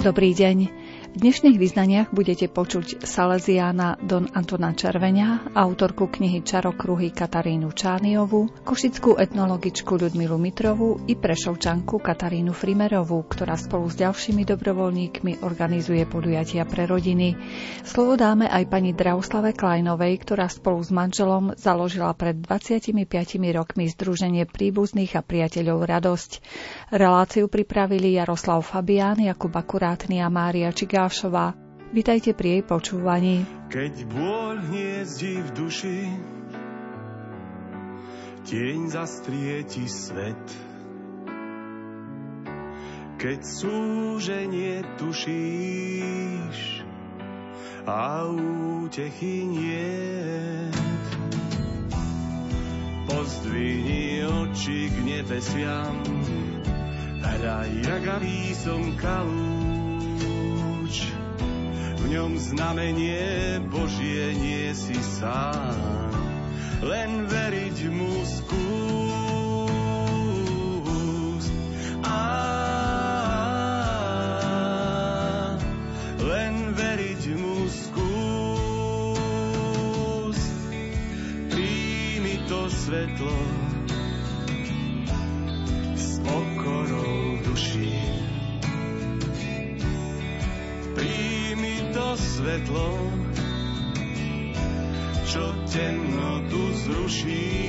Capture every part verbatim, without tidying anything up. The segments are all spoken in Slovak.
Dobrý deň. V dnešných vyznaniach budete počuť saleziána Don Antona Červeňa, autorku knihy Čarokruhy Katarínu Čániovu, košickú etnologičku Ľudmilu Mitrovú i prešovčanku Katarínu Frimerovú, ktorá spolu s ďalšími dobrovoľníkmi organizuje podujatia pre rodiny. Slovo dáme aj pani Drahoslave Kleinovej, ktorá spolu s manželom založila pred dvadsiatimi piatimi rokmi Združenie príbuzných a priateľov Radosť. Reláciu pripravili Jaroslav Fabián, Jakub Akurátny a Mária Čigal Kášová. Vitajte pri jej počúvaní. Keď bôľ hniezdí v duši, tieň zastrieti svet. Keď súženie tušíš a útechy niet, pozdvihni oči k nebesiam, hľa jagavý som kalúž. V ňom znamenie Božie, nie si sám, len veriť mu skús. Á, len veriť mu skús. Príjmi to svetlo s pokorou duši. Príjmi to svetlo, čo temnotu zruší.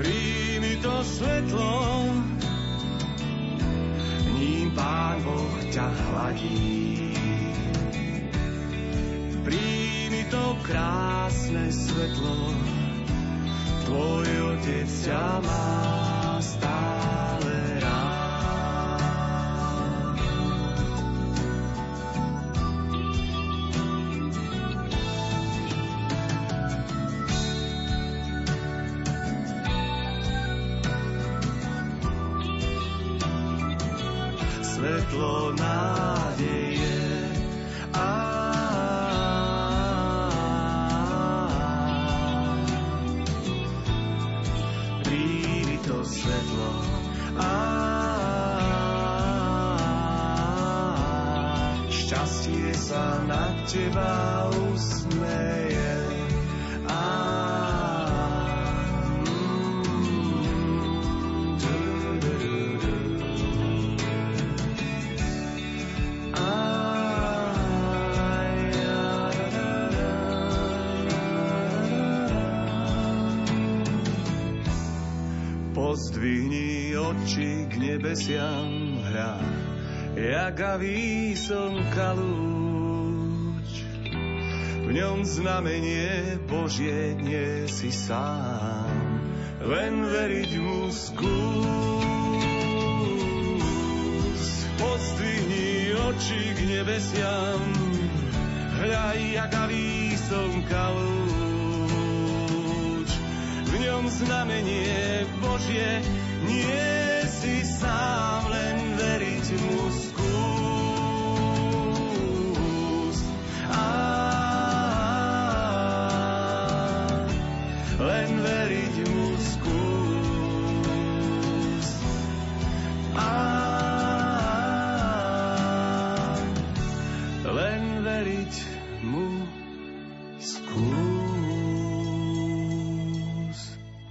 Príjmi to svetlo, ním Pán Boh ťa hladí. Príjmi to krásne svetlo, tvoj Otec ťa má stále rád. Svetlo nádeje, á, príjmi to svetlo, á, šťastie sa na teba usmeje, á. Zdvihni oči k nebesiam, hľa, jagavý som kalúč. V ňom znamenie Božie, nie si sám, len veriť mu skús. Pozdvihni oči k nebesiam, hľa, jagavý som kalúč. V ňom znamenie Božie, nie si sám, len veriť mu skús. Á, len veriť mu skús. Á, len veriť mu skús.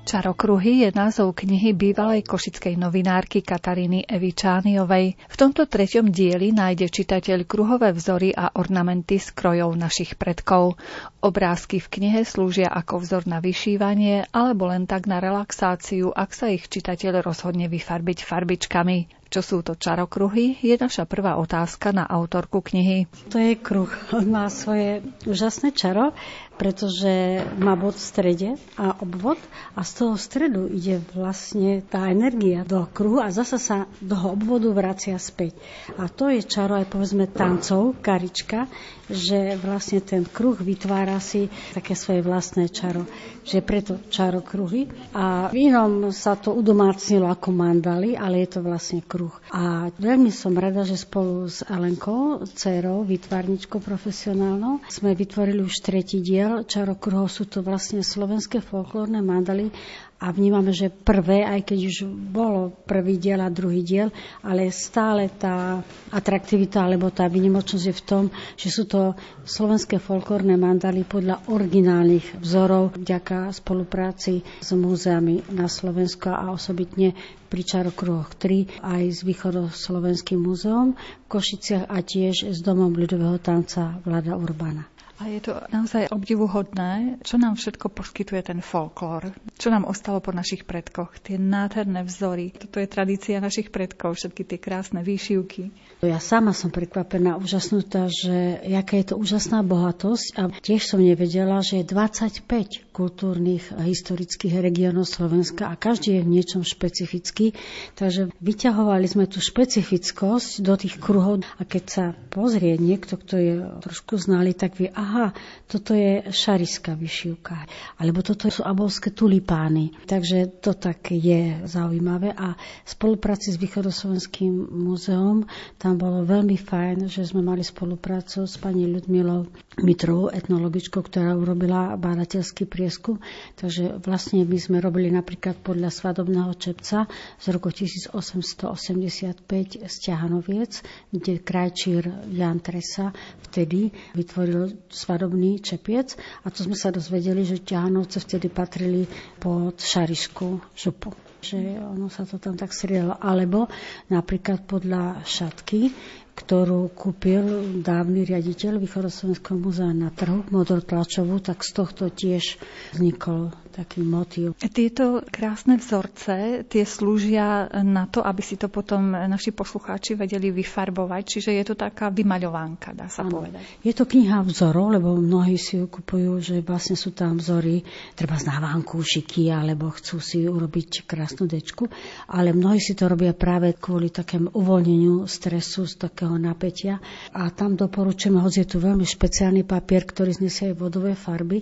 Čarokruhy je názov knihy bývalej košickej novinárky Kataríny Evičániovej. V tomto treťom dieli nájde čitateľ kruhové vzory a ornamenty z krojov našich predkov. Obrázky v knihe slúžia ako vzor na vyšívanie alebo len tak na relaxáciu, ak sa ich čitateľ rozhodne vyfarbiť farbičkami. Čo sú to čarokruhy, je naša prvá otázka na autorku knihy. To je kruh. On má svoje úžasné čaro, pretože má bod v strede a obvod a z toho stredu ide vlastne tá energia do kruhu a zasa sa do obvodu vracia späť. A to je čaro aj povedzme tancov, karička, že vlastne ten kruh vytvára si také svoje vlastné čaro. Že preto čarokruhy. A v inom sa to udomácnilo ako mandaly, ale je to vlastne kruh. A veľmi som rada, že spolu s Alenkou, dcérou, výtvarničkou profesionálnou, sme vytvorili už tretí diel čarokruhov. Sú to vlastne slovenské folklórne mandaly a vnímame, že prvé, aj keď už bolo prvý diel a druhý diel, ale stále tá atraktivita alebo tá výnimočnosť je v tom, že sú to slovenské folklórne mandály podľa originálnych vzorov vďaka spolupráci s múzeami na Slovensku a osobitne pri Čarokruhoch tri aj s Východoslovenským múzeum v Košiciach a tiež s Domom ľudového tanca Vlada Urbana. A je to naozaj obdivuhodné, čo nám všetko poskytuje ten folklór, čo nám ostalo po našich predkoch, tie nádherné vzory. Toto je tradícia našich predkov, všetky tie krásne výšivky. Ja sama som prekvapená, úžasnutá, že jaká je to úžasná bohatosť a tiež som nevedela, že je dvadsaťpäť kultúrnych a historických regiónov Slovenska a každý je v niečom špecifický, takže vyťahovali sme tú špecifickosť do tých kruhov a keď sa pozrie niekto, kto je trošku znalý, tak vie, aha, toto je šarišská vyšívka, alebo toto sú abovské tulipány. Takže to tak je zaujímavé. A v spolupráci s Východoslovenským múzeom tam bolo veľmi fajn, že sme mali spoluprácu s pani Ľudmilou Mitrovú, etnologičkou, ktorá urobila bádateľský prieskum. Takže vlastne my sme robili napríklad podľa svadobného čepca z roku tisícosemstoosemdesiatpäť z Ťahanoviec, kde krajčír Ján Tresa vtedy vytvoril svadobný čepiec a to sme sa dozvedeli, že Ťahanovce vtedy patrili pod šarišskú župu, že ono sa to tam tak striedalo. Alebo napríklad podľa šatky, ktorú kúpil dávny riaditeľ Východoslovenského múzea na trhu, modrotlačovú, tak z tohto tiež vznikol taký motív. Tieto krásne vzorce, tie slúžia na to, aby si to potom naši poslucháči vedeli vyfarbovať, čiže je to taká vymaľovánka, dá sa ano. povedať. Je to kniha vzorov, lebo mnohí si ju kupujú, že vlastne sú tam vzory, treba z návánku, šiky, alebo chcú si urobiť krásnu dečku, ale mnohí si to robia práve kvôli takému uvoľneniu stresu z takého napätia a tam doporučujem, hoci je tu veľmi špeciálny papier, ktorý znesie vodové farby,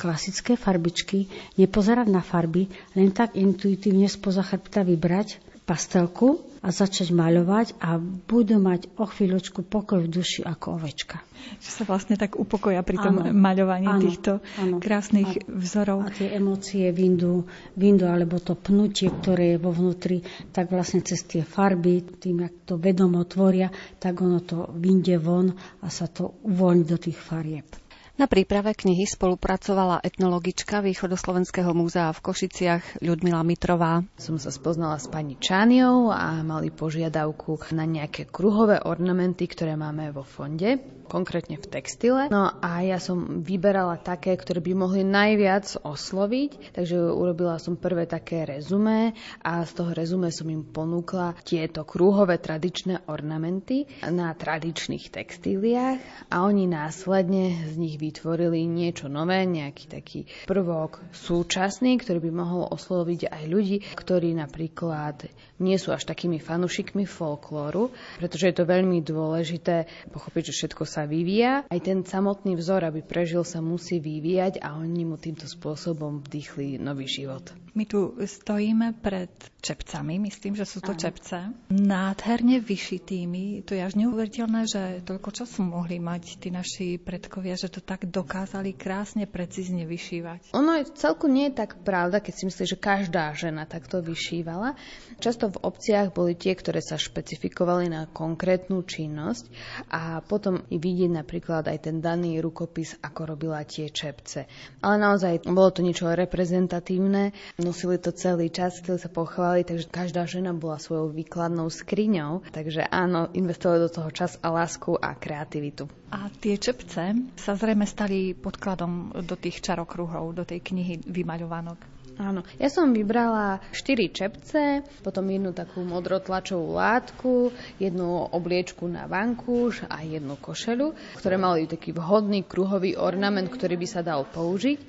klasické farbičky, nepozerať na farby, len tak intuitívne spoza chrbta vybrať pastelku a začať maľovať a budú mať o chvíľočku pokoj v duši ako ovečka. Že sa vlastne tak upokoja pri tom ano, maľovaní ano, týchto ano, krásnych ano. vzorov. A tie emócie vindu, vindu, alebo to pnutie, ktoré je vo vnútri, tak vlastne cez tie farby, tým, jak to vedomo tvoria, tak ono to vinde von a sa to uvoľní do tých farieb. Na príprave knihy spolupracovala etnologička Východoslovenského múzea v Košiciach Ľudmila Mitrová. Som sa spoznala s pani Čániou a mali požiadavku na nejaké kruhové ornamenty, ktoré máme vo fonde, konkrétne v textile. No a ja som vyberala také, ktoré by mohli najviac osloviť, takže urobila som prvé také rezumé a z toho rezumé som im ponúkla tieto kruhové tradičné ornamenty na tradičných textíliách a oni následne z nich vyberali vytvorili niečo nové, nejaký taký prvok súčasný, ktorý by mohol osloviť aj ľudí, ktorí napríklad nie sú až takými fanúšikmi folklóru, pretože je to veľmi dôležité pochopiť, že všetko sa vyvíja. Aj ten samotný vzor, aby prežil, sa musí vyvíjať a oni mu týmto spôsobom vdýchli nový život. My tu stojíme pred čepcami, myslím, že sú to aj čepce, nádherne vyšitými. To je až neuveriteľné, že toľko času mohli mať tí naši predkovia, že to tak dokázali krásne, precízne vyšívať. Ono je celku nie je tak pravda, keď si myslí, že každá žena takto vyšívala. Často v obciach boli tie, ktoré sa špecifikovali na konkrétnu činnosť a potom i vidieť napríklad aj ten daný rukopis, ako robila tie čepce. Ale naozaj bolo to niečo reprezentatívne, nosili to celý čas, chceli sa pochváliť, takže každá žena bola svojou výkladnou skriňou, takže áno, investovali do toho čas a lásku a kreativitu. A tie čepce sa zrejme stali podkladom do tých čarokruhov, do tej knihy vymaľovanok. Áno, ja som vybrala štyri čepce, potom jednu takú modrotlačovú látku, jednu obliečku na vankúš a jednu košelu, ktoré mali taký vhodný kruhový ornament, ktorý by sa dal použiť.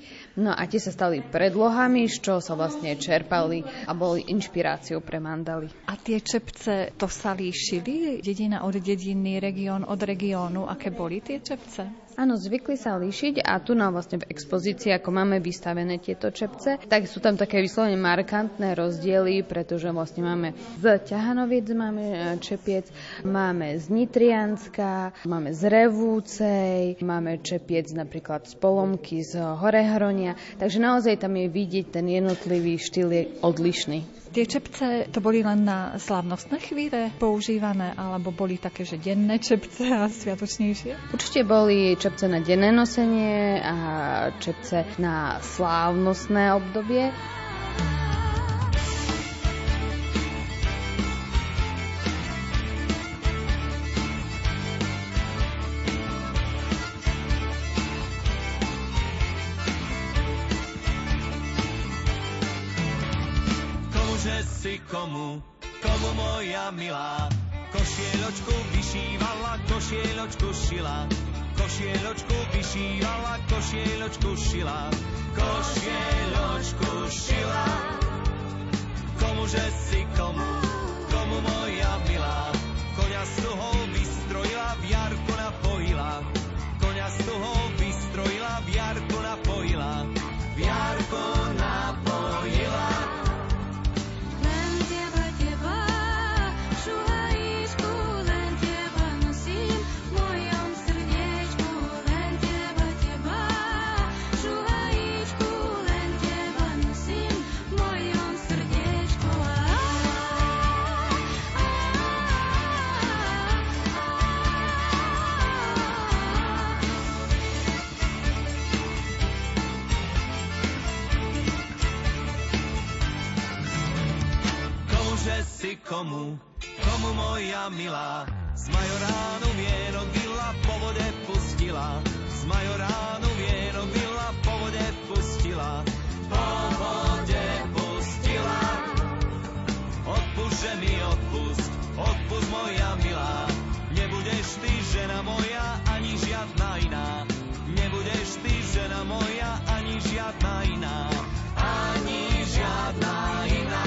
No a tie sa stali predlohami, z čoho sa vlastne čerpali a boli inšpiráciou pre mandaly. A tie čepce, to sa líšili? Dedina od dediny, región od regiónu, aké boli tie čepce? Áno, zvykli sa líšiť a tu nám vlastne v expozícii, ako máme vystavené tieto čepce, tak sú tam také vyslovene markantné rozdiely, pretože vlastne máme z Ťahanoviec máme čepiec, máme z Nitrianska, máme z Revúcej, máme čepiec napríklad z Polomky, z Horehronia, takže naozaj tam je vidieť ten jednotlivý štýl je odlišný. Tie čepce to boli len na slávnostné chvíle používané, alebo boli také, že denné čepce a sviatočnejšie? Určite boli čepce na denné nosenie a čepce na slávnostné obdobie. Komu, komu moja milá, košieločku vyšívala, košieločku šila, košieločku vyšívala, košieločku šila, košieločku šila. Komuže si komu, komu moja milá, koňa s tuhou vystrojila, v jarku napojila, koňa s tuhou vystrojila, v jarku napojila, v jarku napojila. Komu, komu moja milá, z majoránu vierovila, po vode pustila, z majoránu vierovila, po vode pustila, po vode pustila. Odpust, že mi odpust, odpust moja milá, nebudeš ty žena moja, ani žiadna iná, nebudeš ty žena moja, ani žiadna iná, ani žiadna iná.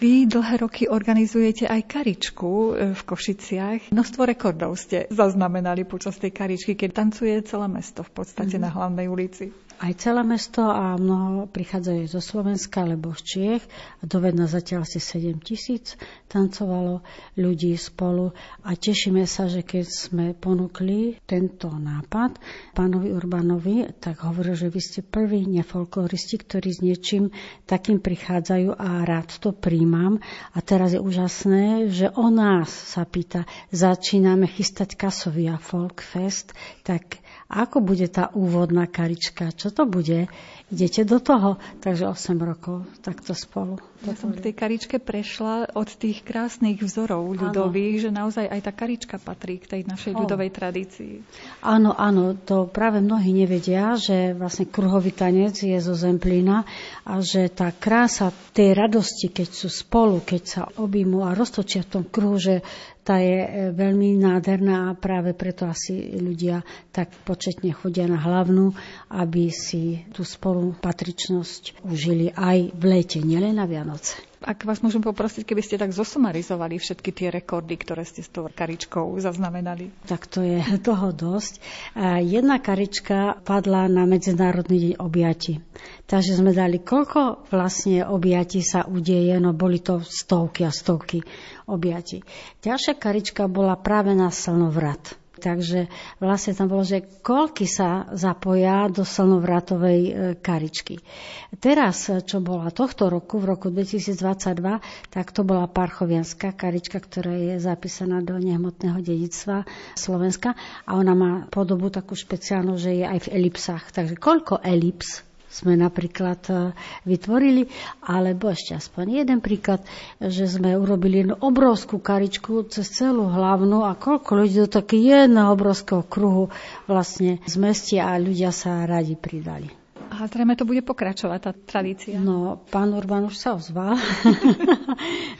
Vy dlhé roky organizujete aj karičku v Košiciach. Množstvo rekordov ste zaznamenali počas tej karičky, keď tancuje celé mesto v podstate mm. na hlavnej ulici. Aj celé mesto a mnoho prichádzajú zo Slovenska alebo z Čiech. Dovedná zatiaľ asi sedem tisíc tancovalo ľudí spolu a tešíme sa, že keď sme ponúkli tento nápad pánovi Urbanovi, tak hovoril, že vy ste prví nefolkloristi, ktorí s niečím takým prichádzajú a rád to príjmu. Mám. A teraz je úžasné, že o nás sa pýta. Začíname chystať Kasovia Folkfest, tak Ako bude tá úvodná karička? Čo to bude? Idete do toho? Takže osem rokov takto spolu. Ja som k tej karičke prešla od tých krásnych vzorov ľudových, ano. Že naozaj aj tá karička patrí k tej našej oh. ľudovej tradícii. Áno, áno, to práve mnohí nevedia, že vlastne kruhový tanec je zo Zemplína a že tá krása tej radosti, keď sú spolu, keď sa objímu a roztočia v tom kruhu, že tá je veľmi nádherná a práve preto asi ľudia tak početne chodia na hlavnú, aby si tú spolupatričnosť užili aj v lete, nielen na Vianoce. Ak vás môžem poprosiť, keby ste tak zosumarizovali všetky tie rekordy, ktoré ste s tou karičkou zaznamenali. Tak to je toho dosť. Jedna karička padla na Medzinárodný deň objatí. Takže sme dali, koľko vlastne objatí sa udeje, no boli to stovky a stovky objatí. Ďalšia karička bola práve na Slnovrat. Takže vlastne tam bolo, že koľky sa zapoja do slnovratovej karičky. Teraz, čo bola tohto roku, v roku dvetisícdvadsaťdva, tak to bola Parchovianská karička, ktorá je zapísaná do nehmotného dedičstva Slovenska a ona má podobu takú špeciálnu, že je aj v elipsách. Takže koľko elips sme napríklad vytvorili, alebo ešte aspoň jeden príklad, že sme urobili jednu obrovskú karičku cez celú hlavnú a koľko ľudí do takého jedného obrovského kruhu vlastne zmestí a ľudia sa radi pridali. A zrejme to bude pokračovať, tá tradícia. No, pán Urban už sa ozval,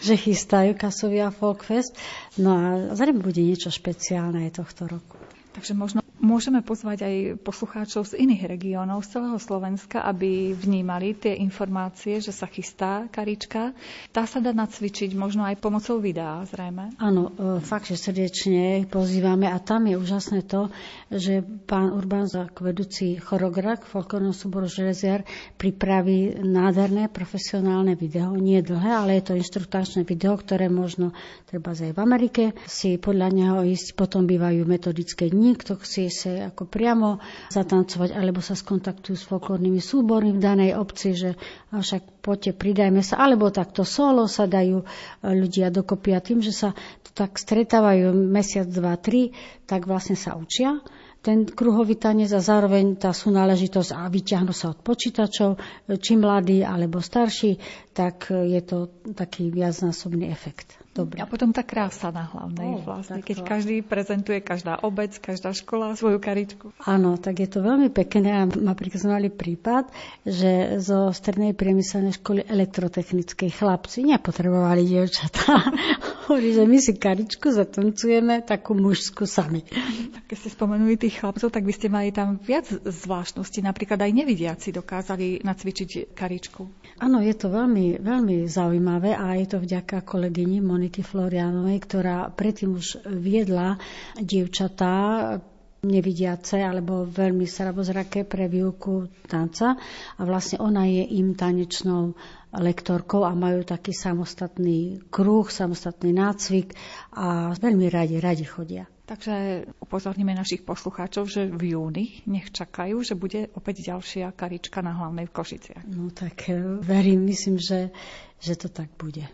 že chystajú Kasovia Folkfest, no a zrejme bude niečo špeciálne aj tohto roku. Takže možno môžeme pozvať aj poslucháčov z iných regiónov, z celého Slovenska, aby vnímali tie informácie, že sa chystá karička. Tá sa dá nacvičiť možno aj pomocou videa, zrejme. Áno, fakt, že srdečne pozývame. A tam je úžasné to, že pán Urban, ako vedúci choreograf folklórneho súboru Železiar, pripraví nádherné profesionálne video. Nie dlhé, ale je to inštruktáčne video, ktoré možno treba aj v Amerike si podľa neho ísť. Potom bývajú metodické dni, kto si sa ako priamo zatancovať alebo sa skontaktujú s folklórnymi súbormi v danej obci, že však poďte, pridajme sa, alebo takto solo sa dajú ľudia dokopy a tým, že sa tak stretávajú mesiac, dva, tri, tak vlastne sa učia ten kruhový tanec a zároveň tá súnáležitosť a vyťahnu sa od počítačov, či mladí alebo starší, tak je to taký viacnásobný efekt. Dobre. A potom tá krása na hlavnej, oh, vlastne, keď to... každý prezentuje, každá obec, každá škola svoju karičku. Áno, tak je to veľmi pekné a ma prikazovali prípad, že zo strednej priemyselnej školy elektrotechnickej chlapci nepotrebovali dievčatá. Hovorí, že my si karičku zatancujeme takú mužskú sami. Keď ste spomenuli tých chlapcov, tak by ste mali tam viac zvláštností, napríklad aj nevidiaci dokázali nacvičiť karičku. Áno, je to veľmi, veľmi zaujímavé a je to vďaka kolegyni Moniky Moniky Florianovej, ktorá predtým už viedla dievčatá nevidiace alebo veľmi slabozraké pre výuku tanca a vlastne ona je im tanečnou lektorkou a majú taký samostatný kruh, samostatný nácvik a veľmi radi, radi chodia. Takže upozorníme našich poslucháčov, že v júni nech čakajú, že bude opäť ďalšia karička na hlavnej v Košiciach. No tak verím, myslím, že, že to tak bude.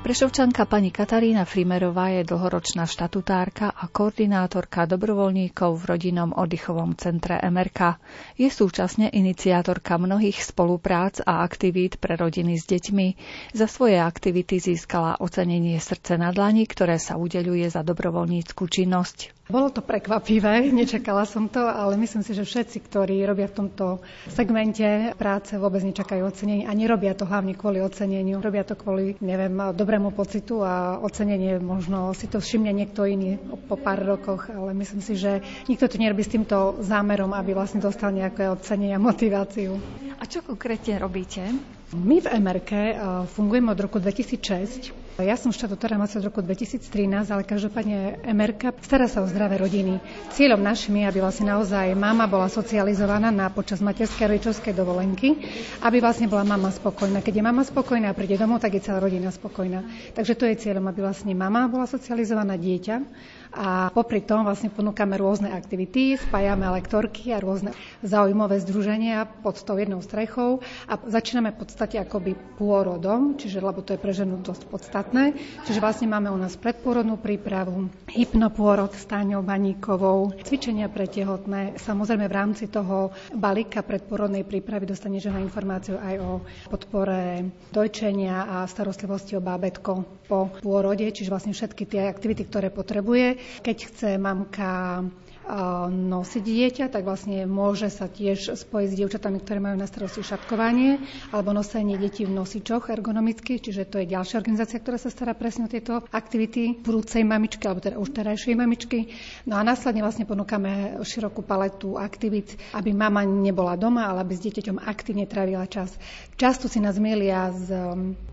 Prešovčanka pani Katarína Frimerová je dlhoročná štatutárka a koordinátorka dobrovoľníkov v rodinnom oddychovom centre em er ká. Je súčasne iniciátorka mnohých spoluprác a aktivít pre rodiny s deťmi. Za svoje aktivity získala ocenenie Srdce na dlani, ktoré sa udeľuje za dobrovoľnícku činnosť. Bolo to prekvapivé, nečakala som to, ale myslím si, že všetci, ktorí robia v tomto segmente práce, vôbec nečakajú ocenenie a nerobia to hlavne kvôli oceneniu. Robia to kvôli, neviem, dobrému pocitu a ocenenie možno si to všimne niekto iný po pár rokoch, ale myslím si, že nikto to nerobí s týmto zámerom, aby vlastne dostal nejaké ocenenie a motiváciu. A čo konkrétne robíte? My v em er ká fungujeme od roku dvetisícšesť. Ja som štatutárna od roku dvetisíctrinásť, ale každopádne em er ká stará sa o zdravé rodiny. Cieľom našim je, aby vlastne naozaj mama bola socializovaná na počas materskej a rodičovskej dovolenky, aby vlastne bola mama spokojná. Keď je mama spokojná a príde domov, tak je celá rodina spokojná. Takže to je cieľom, aby vlastne mama bola socializovaná, dieťa, a popri tom vlastne ponúkame rôzne aktivity, spájame lektorky a rôzne zaujímavé združenia pod tou jednou strechou a začíname v podstate akoby pôrodom, čiže lebo to je pre ženu dosť podstatné. Čiže vlastne máme u nás predpôrodnú prípravu, hypnopôrod s Táňou Baníkovou, cvičenia pre tehotné. Samozrejme v rámci toho balíka predpôrodnej prípravy dostane žena informáciu aj o podpore dojčenia a starostlivosti o bábätko po pôrode, čiže vlastne všetky tie aktivity, ktoré potrebuje. Keď chce mamka nosiť dieťa, tak vlastne môže sa tiež spojiť s dievčatami, ktoré majú na starosti šatkovanie alebo nosenie detí v nosičoch ergonomicky, čiže to je ďalšia organizácia, ktorá sa stará presne o tieto aktivity budúcej mamičky alebo teda už terajšej mamičky. No a následne vlastne ponúkame širokú paletu aktivít, aby mama nebola doma, ale aby s dieťaťom aktívne trávila čas. Často si nás mýlia s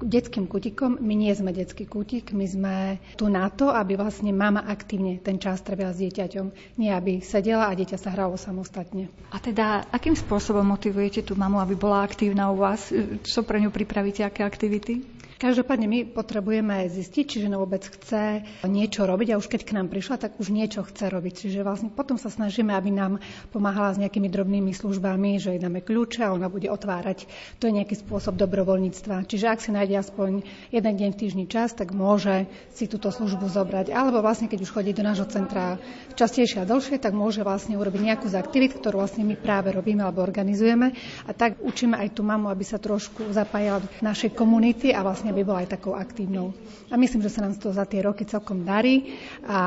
detským kútikom. My nie sme detský kútik, my sme tu na to, aby vlastne mama aktívne ten čas trávila s dieťaťom. Nie, aby sedela a dieťa sa hralo samostatne. A teda, akým spôsobom motivujete tú mamu, aby bola aktívna u vás? Čo pre ňu pripravíte, aké aktivity? Každopádne my potrebujeme zistiť, či žena vôbec chce niečo robiť a už keď k nám prišla, tak už niečo chce robiť. Čiže vlastne potom sa snažíme, aby nám pomáhala s nejakými drobnými službami, že jej dáme kľúče a ona bude otvárať. To je nejaký spôsob dobrovoľníctva. Čiže ak si nájde aspoň jeden deň v týždni čas, tak môže si túto službu zobrať. Alebo vlastne keď už chodí do nášho centra častejšie a dlhšie, tak môže vlastne urobiť nejakú z aktivít, ktorú vlastne my práve robíme alebo organizujeme. A tak učíme aj tú mamu, aby sa trošku zapájala do našej komunity a vlastne by bola aj takou aktívnou. A myslím, že sa nám to za tie roky celkom darí a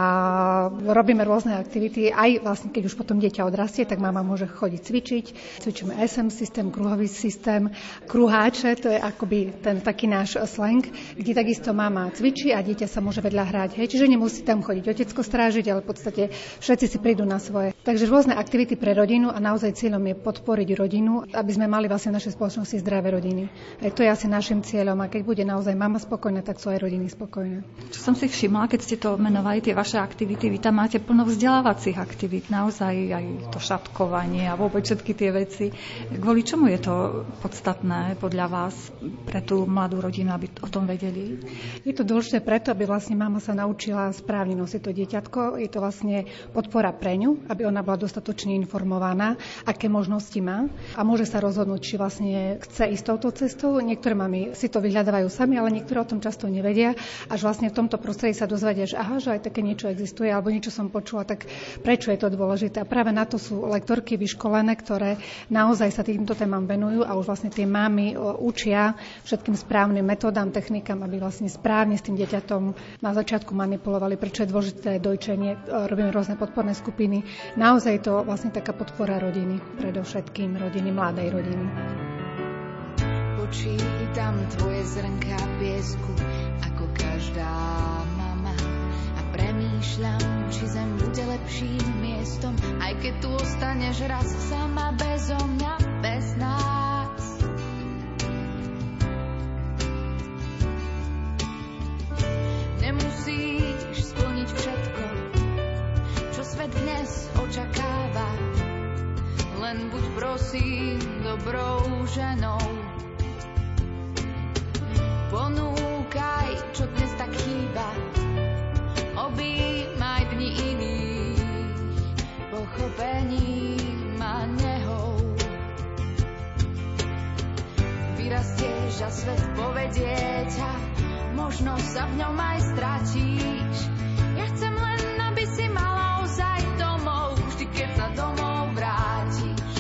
robíme rôzne aktivity. Aj vlastne, keď už potom dieťa odrastie, tak mama môže chodiť cvičiť. Cvičíme es em systém, kruhový systém, kruháče, to je akoby ten taký náš slang, kde takisto mama cvičí a dieťa sa môže vedľa hrať. Hej. Čiže nemusí tam chodiť otecko strážiť, ale v podstate všetci si prídu na svoje. Takže rôzne aktivity pre rodinu a naozaj cieľom je podporiť rodinu, aby sme mali vlastne v našej spoločnosti zdravé rodiny. Hej, to je asi našim cieľom a keď bude naozaj mama spokojná, tak sú aj rodiny spokojné. Čo som si všimla, keď ste to menovali, tie vaše aktivity, vy tam máte plno vzdelávacích aktivít, naozaj aj to šatkovanie a vôbec všetky tie veci. Kvôli čomu je to podstatné podľa vás pre tú mladú rodinu, aby o tom vedeli? Je to dôležité preto, aby vlastne mama sa naučila správne nosiť to dieťatko. Je to vlastne podpora pre ňu, aby ona bola dostatočne informovaná, aké možnosti má a môže sa rozhodnúť, či vlastne chce ísť touto cestou. Niektoré mami si to vyhľadávajú sami, ale niektoré o tom často nevedia. Až vlastne v tomto prostredí sa dozvedia, že aha, že aj také niečo existuje, alebo niečo som počula, tak prečo je to dôležité? A práve na to sú lektorky vyškolené, ktoré naozaj sa týmto témam venujú a už vlastne tie mamy učia všetkým správnym metódam, technikám, aby vlastne správne s tým dieťatom na začiatku manipulovali, prečo je dôležité dojčenie, robíme rôzne podporné skupiny. Naozaj je to vlastne taká podpora rodiny, predovšetkým rodiny, mladej rodiny. Počítam tvoje zrnká piesku, ako každá mama. A premýšľam, či zem bude lepším miestom, aj keď tu ostaneš raz sama bezo mňa, bez nás. Nemusíš splniť všetko, čo svet dnes očakáva. Len buď prosím dobrou ženou. Ponúkaj, čo dnes tak chýba, objímaj dni iných, pochopením a nehou. Vyrastieš a svet povedie ťa, možno sa v ňom aj stratíš. Ja chcem len, aby si mala ozaj domov, vždy keď sa domov vrátiš.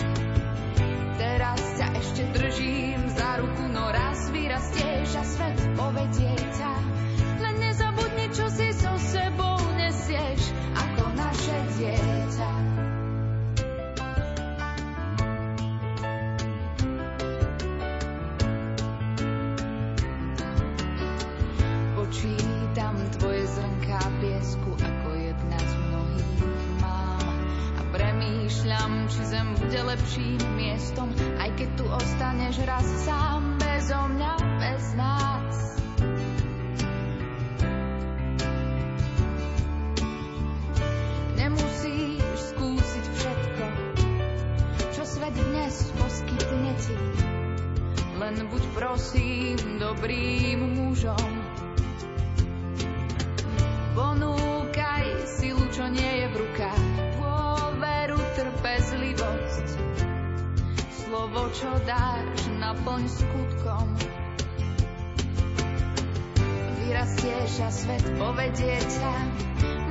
Teraz ťa ešte držím za ruku, no raz vyrastieš a svet povedie ťa, len nezabudni, čo si so sebou nesieš, ako naše najlepším miestom, aj keď tu ostaneš raz sám, bezo mňa, bez nás. Nemusíš skúsiť všetko, čo svet dnes poskytne ti, len buď prosím dobrým mužom. Ponúkaj silu, čo nie je v rukách, dôveru, trpezlivosť. Slovo, čo dáš, naplň skutkom. Vyrastieš a svet povedie ťa,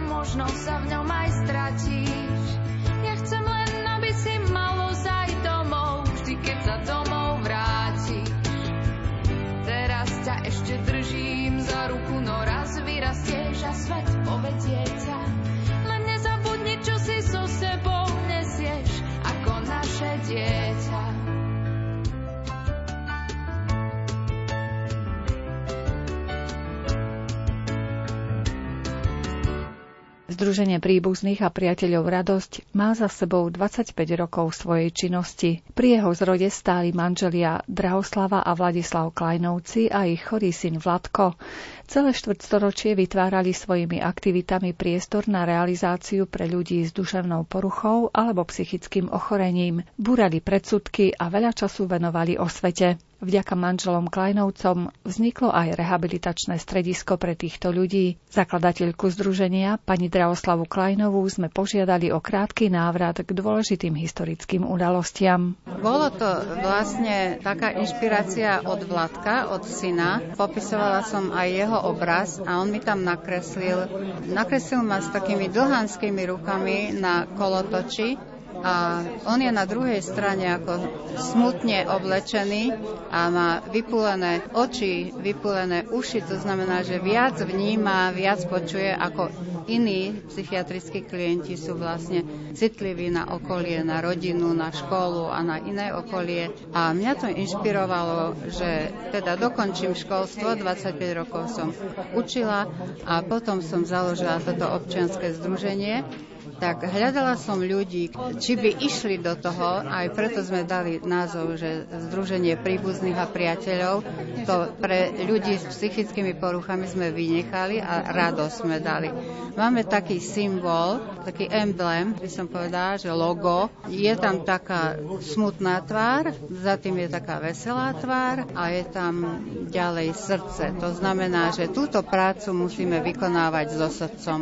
možno sa v ňom aj stratíš. Ja chcem len, aby si malo zaj domov, vždy keď sa domov vrátiš. Teraz ťa ešte držím za ruku, no raz vyrastieš a svet povedie ťa. Len nezabudni, čo si so sebou nesieš, ako naše dieťa. Združenie príbuzných a priateľov Radosť má za sebou dvadsaťpäť rokov svojej činnosti. Pri jeho zrode stáli manželia Drahoslava a Vladislav Kleinovci a ich chorý syn Vladko. Celé štvrtstoročie vytvárali svojimi aktivitami priestor na realizáciu pre ľudí s duševnou poruchou alebo psychickým ochorením. Búrali predsudky a veľa času venovali osvete. Vďaka manželom Kleinovcom vzniklo aj rehabilitačné stredisko pre týchto ľudí. Zakladateľku združenia, pani Drahoslavu Kleinovú, sme požiadali o krátky návrat k dôležitým historickým udalostiam. Bolo to vlastne taká inšpirácia od Vladka, od syna. Popisovala som aj jeho obraz a on mi tam nakreslil. Nakreslil ma s takými dlhanskými rukami na kolotoči. A on je na druhej strane ako smutne oblečený a má vypulené oči, vypulené uši, to znamená, že viac vníma, viac počuje ako iní psychiatrickí klienti sú vlastne citliví na okolie, na rodinu, na školu a na iné okolie. A mňa to inšpirovalo, že teda dokončím školstvo, dvadsaťpäť rokov som učila a potom som založila toto občianske združenie. Tak hľadala som ľudí, či by išli do toho, aj preto sme dali názov, že Združenie príbuzných a priateľov, to pre ľudí s psychickými poruchami sme vynechali a Radosť sme dali. Máme taký symbol, taký emblém, by som povedala, že logo. Je tam taká smutná tvár, za tým je taká veselá tvár a je tam ďalej srdce. To znamená, že túto prácu musíme vykonávať so srdcom.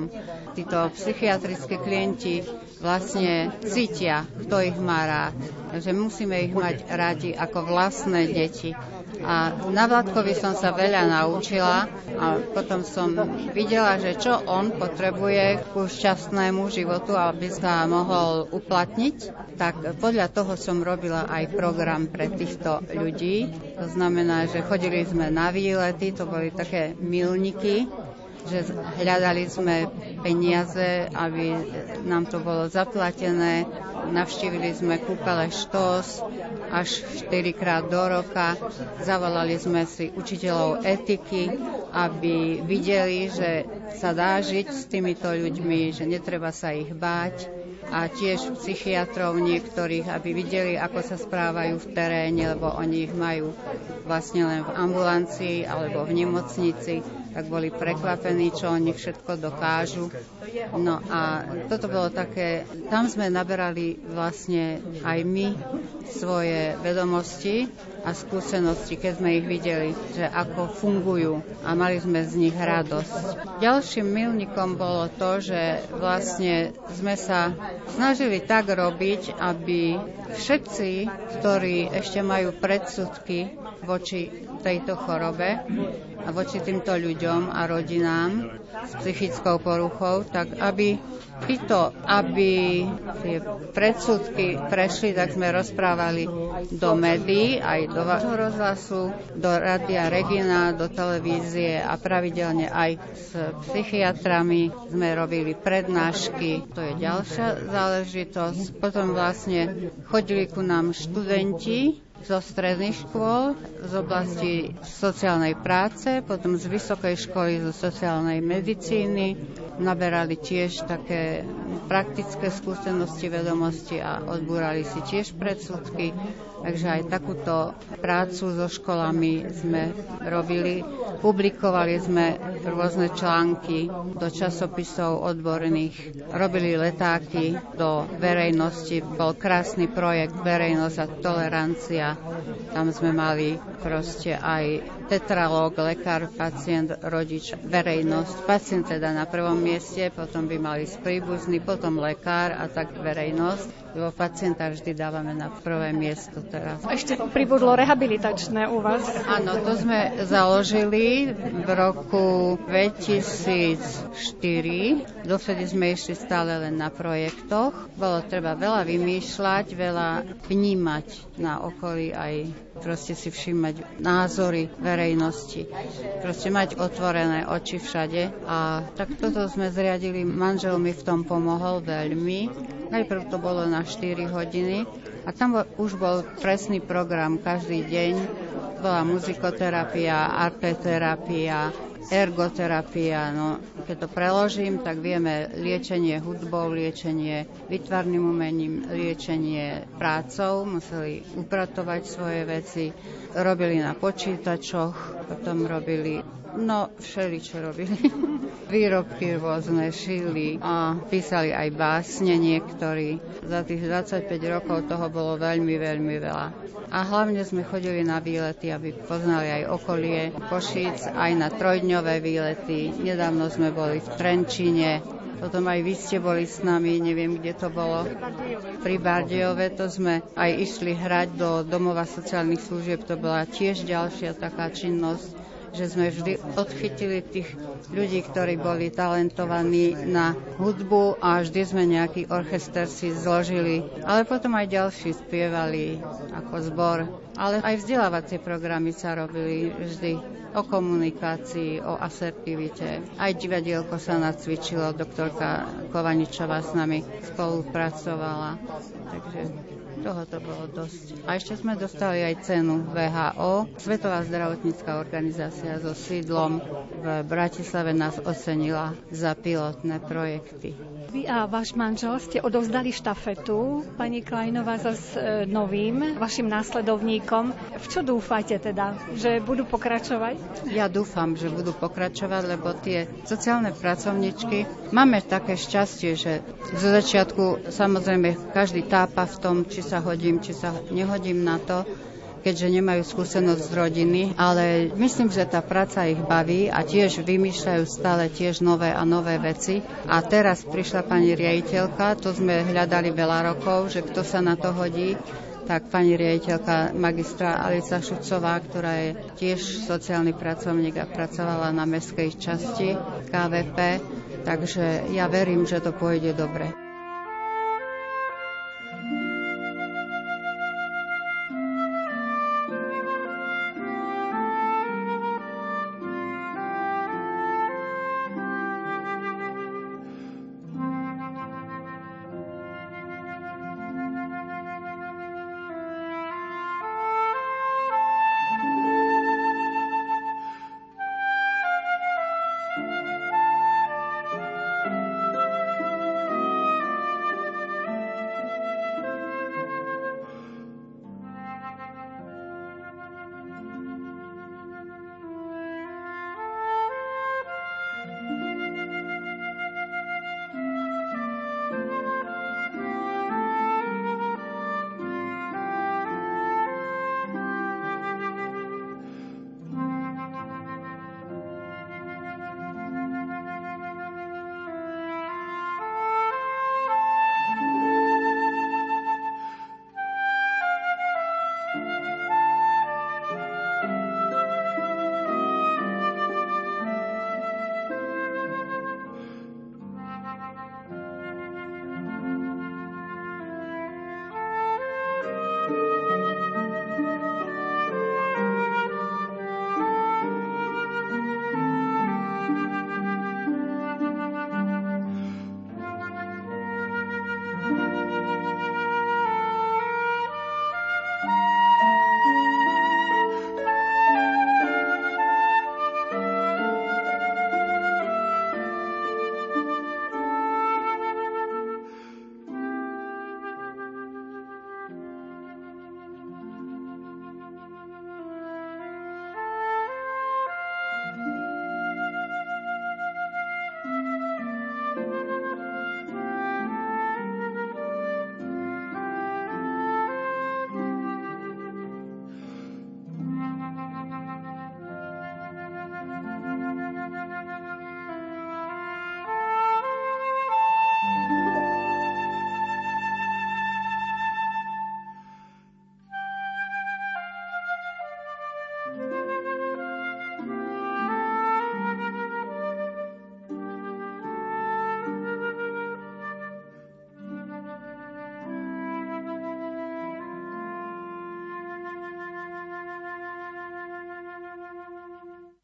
Títo psychiatrické klienti vlastne cítia, kto ich má rád. Takže musíme ich mať radi ako vlastné deti. A na Vladkovi som sa veľa naučila a potom som videla, že čo on potrebuje ku šťastnému životu, aby sa mohol uplatniť. Tak podľa toho som robila aj program pre týchto ľudí. To znamená, že chodili sme na výlety, to boli také milníky, že hľadali sme peniaze, aby nám to bolo zaplatené. Navštívili sme kúpele Štos až štyrikrát do roka. Zavolali sme si učiteľov etiky, aby videli, že sa dá žiť s týmito ľuďmi, že netreba sa ich báť. A tiež psychiatrov niektorých, aby videli, ako sa správajú v teréne, lebo oni ich majú vlastne len v ambulancii alebo v nemocnici, tak boli prekvapení, čo oni všetko dokážu. No a toto bolo také, tam sme naberali vlastne aj my svoje vedomosti a skúsenosti, keď sme ich videli, že ako fungujú a mali sme z nich radosť. Ďalším milníkom bolo to, že vlastne sme sa snažili tak robiť, aby všetci, ktorí ešte majú predsudky voči tejto chorobe a voči týmto ľuďom a rodinám s psychickou poruchou, tak aby títo, aby tie predsudky prešli, tak sme rozprávali do médií, aj do rozhlasu, do Rádia Regina, do televízie a pravidelne aj s psychiatrami sme robili prednášky. To je ďalšia záležitosť. Potom vlastne chodili ku nám študenti zo stredných škôl, z oblasti sociálnej práce, potom z vysokej školy zo sociálnej medicíny. Naberali tiež také praktické skúsenosti, vedomosti a odbúrali si tiež predsudky. Takže aj takúto prácu so školami sme robili. Publikovali sme rôzne články do časopisov odborných. Robili letáky do verejnosti. Bol krásny projekt Verejnosť a tolerancia. Tam sme mali proste aj tetralóg, lekár, pacient, rodič, verejnosť. Pacient teda na prvom mieste, potom by mali príbuzný, potom lekár a tak verejnosť. Lebo pacienta vždy dávame na prvé miesto teraz. Ešte pribudlo rehabilitačné u vás. Áno, to sme založili v roku dvetisícštyri. Dovtedy sme išli stále len na projektoch. Bolo treba veľa vymýšľať, veľa vnímať na okolí aj proste si všímať názory verejnosti. Proste mať otvorené oči všade. A tak toto sme zriadili. Manžel mi v tom pomohol veľmi. Najprv to bolo na štyri hodiny a tam už bol presný program každý deň. Bola muzikoterapia, arteterapia, ergoterapia. No, keď to preložím, tak vieme liečenie hudbou, liečenie výtvarným umením, liečenie prácou. Museli upratovať svoje veci. Robili na počítačoch, potom robili, no všeličo robili. Výrobky rôzne šili a písali aj básne niektorí. Za tých dvadsaťpäť rokov toho bolo veľmi, veľmi veľa. A hlavne sme chodili na výlety, aby poznali aj okolie Košíc, aj na trojdňové výlety. Nedávno sme boli v Trenčíne, potom aj vy ste boli s nami, neviem, kde to bolo. Pri Bardejove to sme aj išli hrať do domova sociálnych služieb, to bola tiež ďalšia taká činnosť, že sme vždy odchytili tých ľudí, ktorí boli talentovaní na hudbu a vždy sme nejaký orchester si zložili. Ale potom aj ďalší spievali ako zbor. Ale aj vzdelávacie programy sa robili vždy o komunikácii, o asertivite. Aj divadielko sa nacvičilo, doktorka Kovaničová s nami spolupracovala. Takže toho to bolo dosť. A ešte sme dostali aj cenu vé há ó. Svetová zdravotnícka organizácia so sídlom v Bratislave nás ocenila za pilotné projekty. Vy a váš manžel ste odovzdali štafetu pani Kleinová zase novým, vašim následovníkom. V čo dúfate teda? Že budú pokračovať? Ja dúfam, že budú pokračovať, lebo tie sociálne pracovničky máme také šťastie, že zo začiatku samozrejme každý tápa v tom, či sa hodím, či sa nehodím na to, keďže nemajú skúsenosť z rodiny, ale myslím, že tá práca ich baví a tiež vymýšľajú stále tiež nové a nové veci. A teraz prišla pani riaditeľka, to sme hľadali veľa rokov, že kto sa na to hodí, tak pani riaditeľka magistra Alica Šucová, ktorá je tiež sociálny pracovník a pracovala na mestskej časti ká vé pé, takže ja verím, že to pôjde dobre.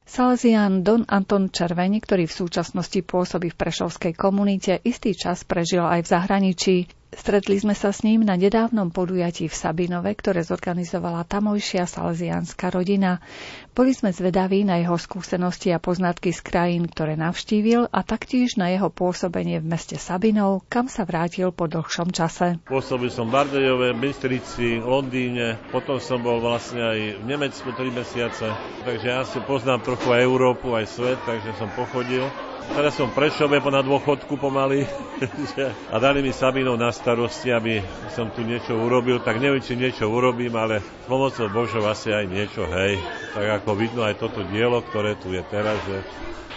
Salesián Don Anton Červený, ktorý v súčasnosti pôsobí v prešovskej komunite, istý čas prežil aj v zahraničí. Stretli sme sa s ním na nedávnom podujatí v Sabinove, ktoré zorganizovala tamojšia salesiánska rodina. Boli sme zvedaví na jeho skúsenosti a poznatky z krajín, ktoré navštívil, a taktiež na jeho pôsobenie v meste Sabinov, kam sa vrátil po dlhšom čase. Pôsobil som v Bardejove, Bystrici, Londýne, potom som bol vlastne aj v Nemecku tri mesiace, takže ja si poznám trochu aj Európu, aj svet, takže som pochodil. Teraz som v Prešove po na dôchodku pomaly a dali mi Sabinov na starosti, aby som tu niečo urobil. Tak neviem, či niečo urobím, ale s pomocou Božou asi aj niečo, hej. Tak ako vidno aj toto dielo, ktoré tu je teraz, že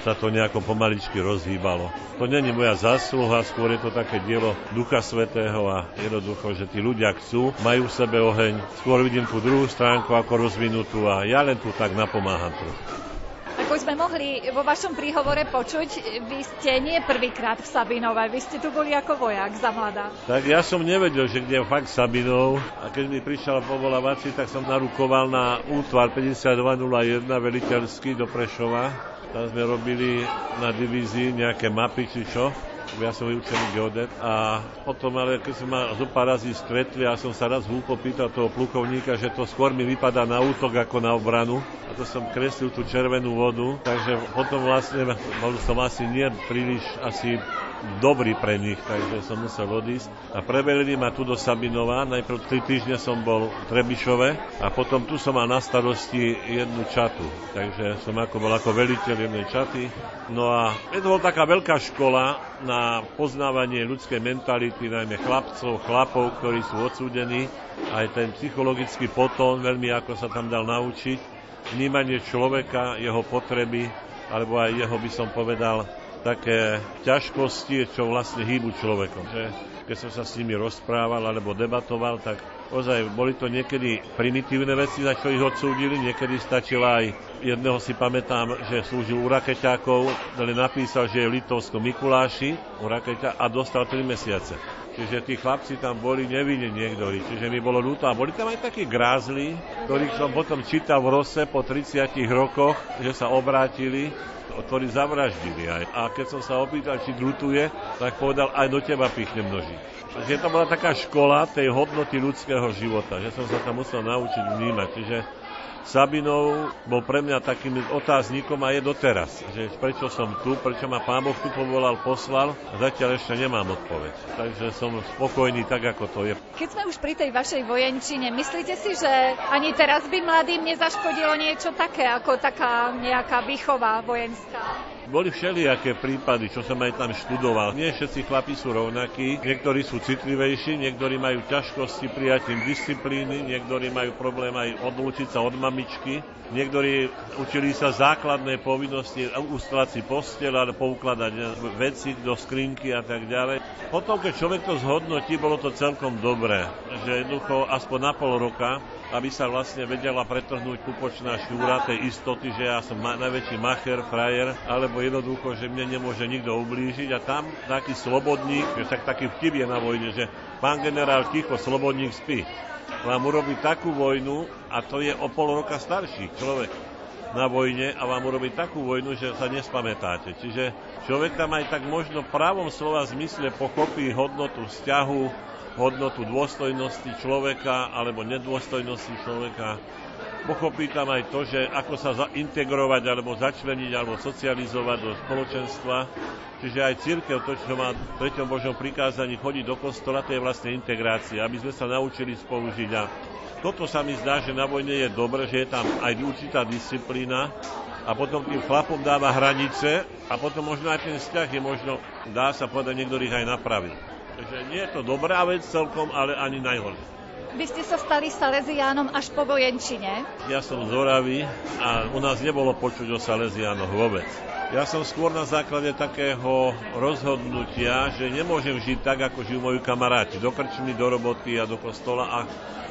sa to nejako pomaličky rozhýbalo. To nie je moja zásluha, skôr je to také dielo Ducha Svätého a jednoducho, že tí ľudia chcú, majú v sebe oheň. Skôr vidím tú druhú stránku ako rozvinutú a ja len tu tak napomáham trochu. Ako sme mohli vo vašom príhovore počuť, vy ste nie prvýkrát v Sabinove, vy ste tu boli ako vojak za mladá. Tak ja som nevedel, že kde je fakt Sabinov, a keď mi prišiel povolávací, tak som narukoval na útvar päťdesiatdva nula jeden veliteľský do Prešova. Tam sme robili na divízii nejaké mapy či čo. Ja som vyučený geodet a potom, ale keď som ma zo pár razy stretli a som sa raz húpo pýtal toho plukovníka, že to skôr mi vypadá na útok ako na obranu, a to som kreslil tú červenú vodu, takže potom vlastne som asi nie príliš asi dobrý pre nich, takže som musel odísť. A prevelili ma tu do Sabinova, najprv tri týždne som bol v Trebišove a potom tu som mal na starosti jednu čatu, takže som ako bol ako veliteľ jednej čaty. No a je to taká veľká škola na poznávanie ľudskej mentality, najmä chlapcov, chlapov, ktorí sú odsúdení, aj ten psychologický potón, veľmi ako sa tam dal naučiť, vnímanie človeka, jeho potreby, alebo aj jeho, by som povedal, také ťažkosti, čo vlastne hýbu človekom. Že? Keď som sa s nimi rozprával alebo debatoval, tak ozaj boli to niekedy primitívne veci, za čo ich odsúdili. Niekedy stačila aj, jedného si pamätám, že slúžil u rakeťákov, ale napísal, že je v Litovskom Mikuláši u rakeťa a dostal tri mesiace. Čiže tí chlapci tam boli nevinne niektorí, čiže mi bolo ľúto. A boli tam aj takí grázli, ktorých som potom čítal v Rose po tridsiatich rokoch, že sa obrátili, ktorí zavraždili aj. A keď som sa opýtal, či drutuje, tak povedal, aj do teba pichnem nožík. Čiže to bola taká škola tej hodnoty ľudského života, že som sa tam musel naučiť vnímať. Čiže Sabinov bol pre mňa takým otáznikom a je doteraz, že prečo som tu, prečo ma Pán Boh tu povolal, poslal, a zatiaľ ešte nemám odpoveď. Takže som spokojný tak, ako to je. Keď sme už pri tej vašej vojenčine, myslíte si, že ani teraz by mladým nezaškodilo niečo také, ako taká nejaká výchova vojenská? Boli všelijaké prípady, čo som aj tam študoval. Nie všetci chlapi sú rovnakí, niektorí sú citlivejší, niektorí majú ťažkosti prijatím disciplíny, niektorí majú problém aj odlúčiť sa od mamičky, niektorí učili sa základné povinnosti, ustlať si posteľ, ale poukladať veci do skrinky a tak ďalej. Potom, keď človek to zhodnotí, bolo to celkom dobré, že jednoducho aspoň na pol roka, aby sa vlastne vedela pretrhnúť pupočná šúra tej istoty, že ja som ma- najväčší macher, frajer, alebo jednoducho, že mne nemôže nikto ublížiť. A tam taký slobodník, že tak taký vtip je na vojne, že pán generál ticho, slobodník spí. Vám urobí takú vojnu, a to je o pol roka starší človek na vojne, a vám urobí takú vojnu, že sa nespamätáte. Čiže človek tam aj tak možno v pravom slova zmysle pochopí hodnotu vzťahu, hodnotu dôstojnosti človeka alebo nedôstojnosti človeka. Pochopí tam aj to, že ako sa zaintegrovať alebo začleniť alebo socializovať do spoločenstva. Čiže aj cirkev, to, čo má v treťom Božom prikázaní, chodiť do kostola, to je vlastne integrácia, aby sme sa naučili spolužiť. A toto sa mi zdá, že na vojne je dobre, že je tam aj určitá disciplína, a potom tým chlapom dáva hranice, a potom možno aj ten vzťah je možno, dá sa povedať, niektorých aj napraviť. Takže nie je to dobrá vec celkom, ale ani najhoršia. Vy ste sa stali Salesiánom až po vojenčine? Ja som z Oravy a u nás nebolo počuť o Salesiánoch vôbec. Ja som skôr na základe takého rozhodnutia, že nemôžem žiť tak, ako žijú moji kamaráti. Do krčmy, do roboty a do kostola a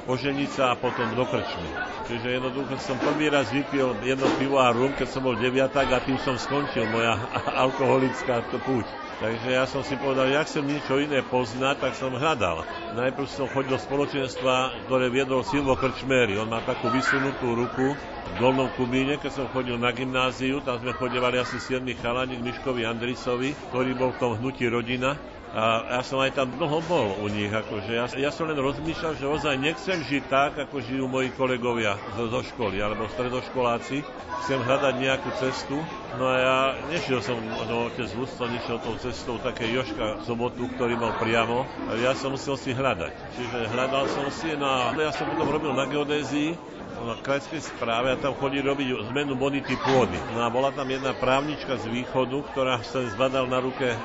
poženiť sa a potom do krčmy. Čiže jednoducho som prvý raz vypil jedno pivo a rum, keď som bol deviatak, a tým som skončil moja alkoholická púť. Takže ja som si povedal, že ak som niečo iné poznať, tak som hľadal. Najprv som chodil do spoločenstva, ktoré viedol Silvo Krčméry. On má takú vysunutú ruku v Dolnom Kubíne, keď som chodil na gymnáziu, tam sme chodevali asi siedmi chalani k Miškovi Andrisovi, ktorý bol v tom hnutí Rodina. A ja som aj tam mnoho bol u nich. Akože ja, ja som len rozmýšľal, že ozaj nechcem žiť tak, ako žijú moji kolegovia zo, zo školy alebo stredoškoláci. Chcem hľadať nejakú cestu. No a ja nešiel som, no otec Husto nešiel tou cestou také Jožka Sobotu, ktorý mal priamo. A ja som musel si hľadať. Čiže hľadal som si. No a ja som potom robil na geodézii, na krajskej správe a tam chodí robiť zmenu bonity pôdy. No a bola tam jedna právnička z východu, ktorá sa zbadal na ruke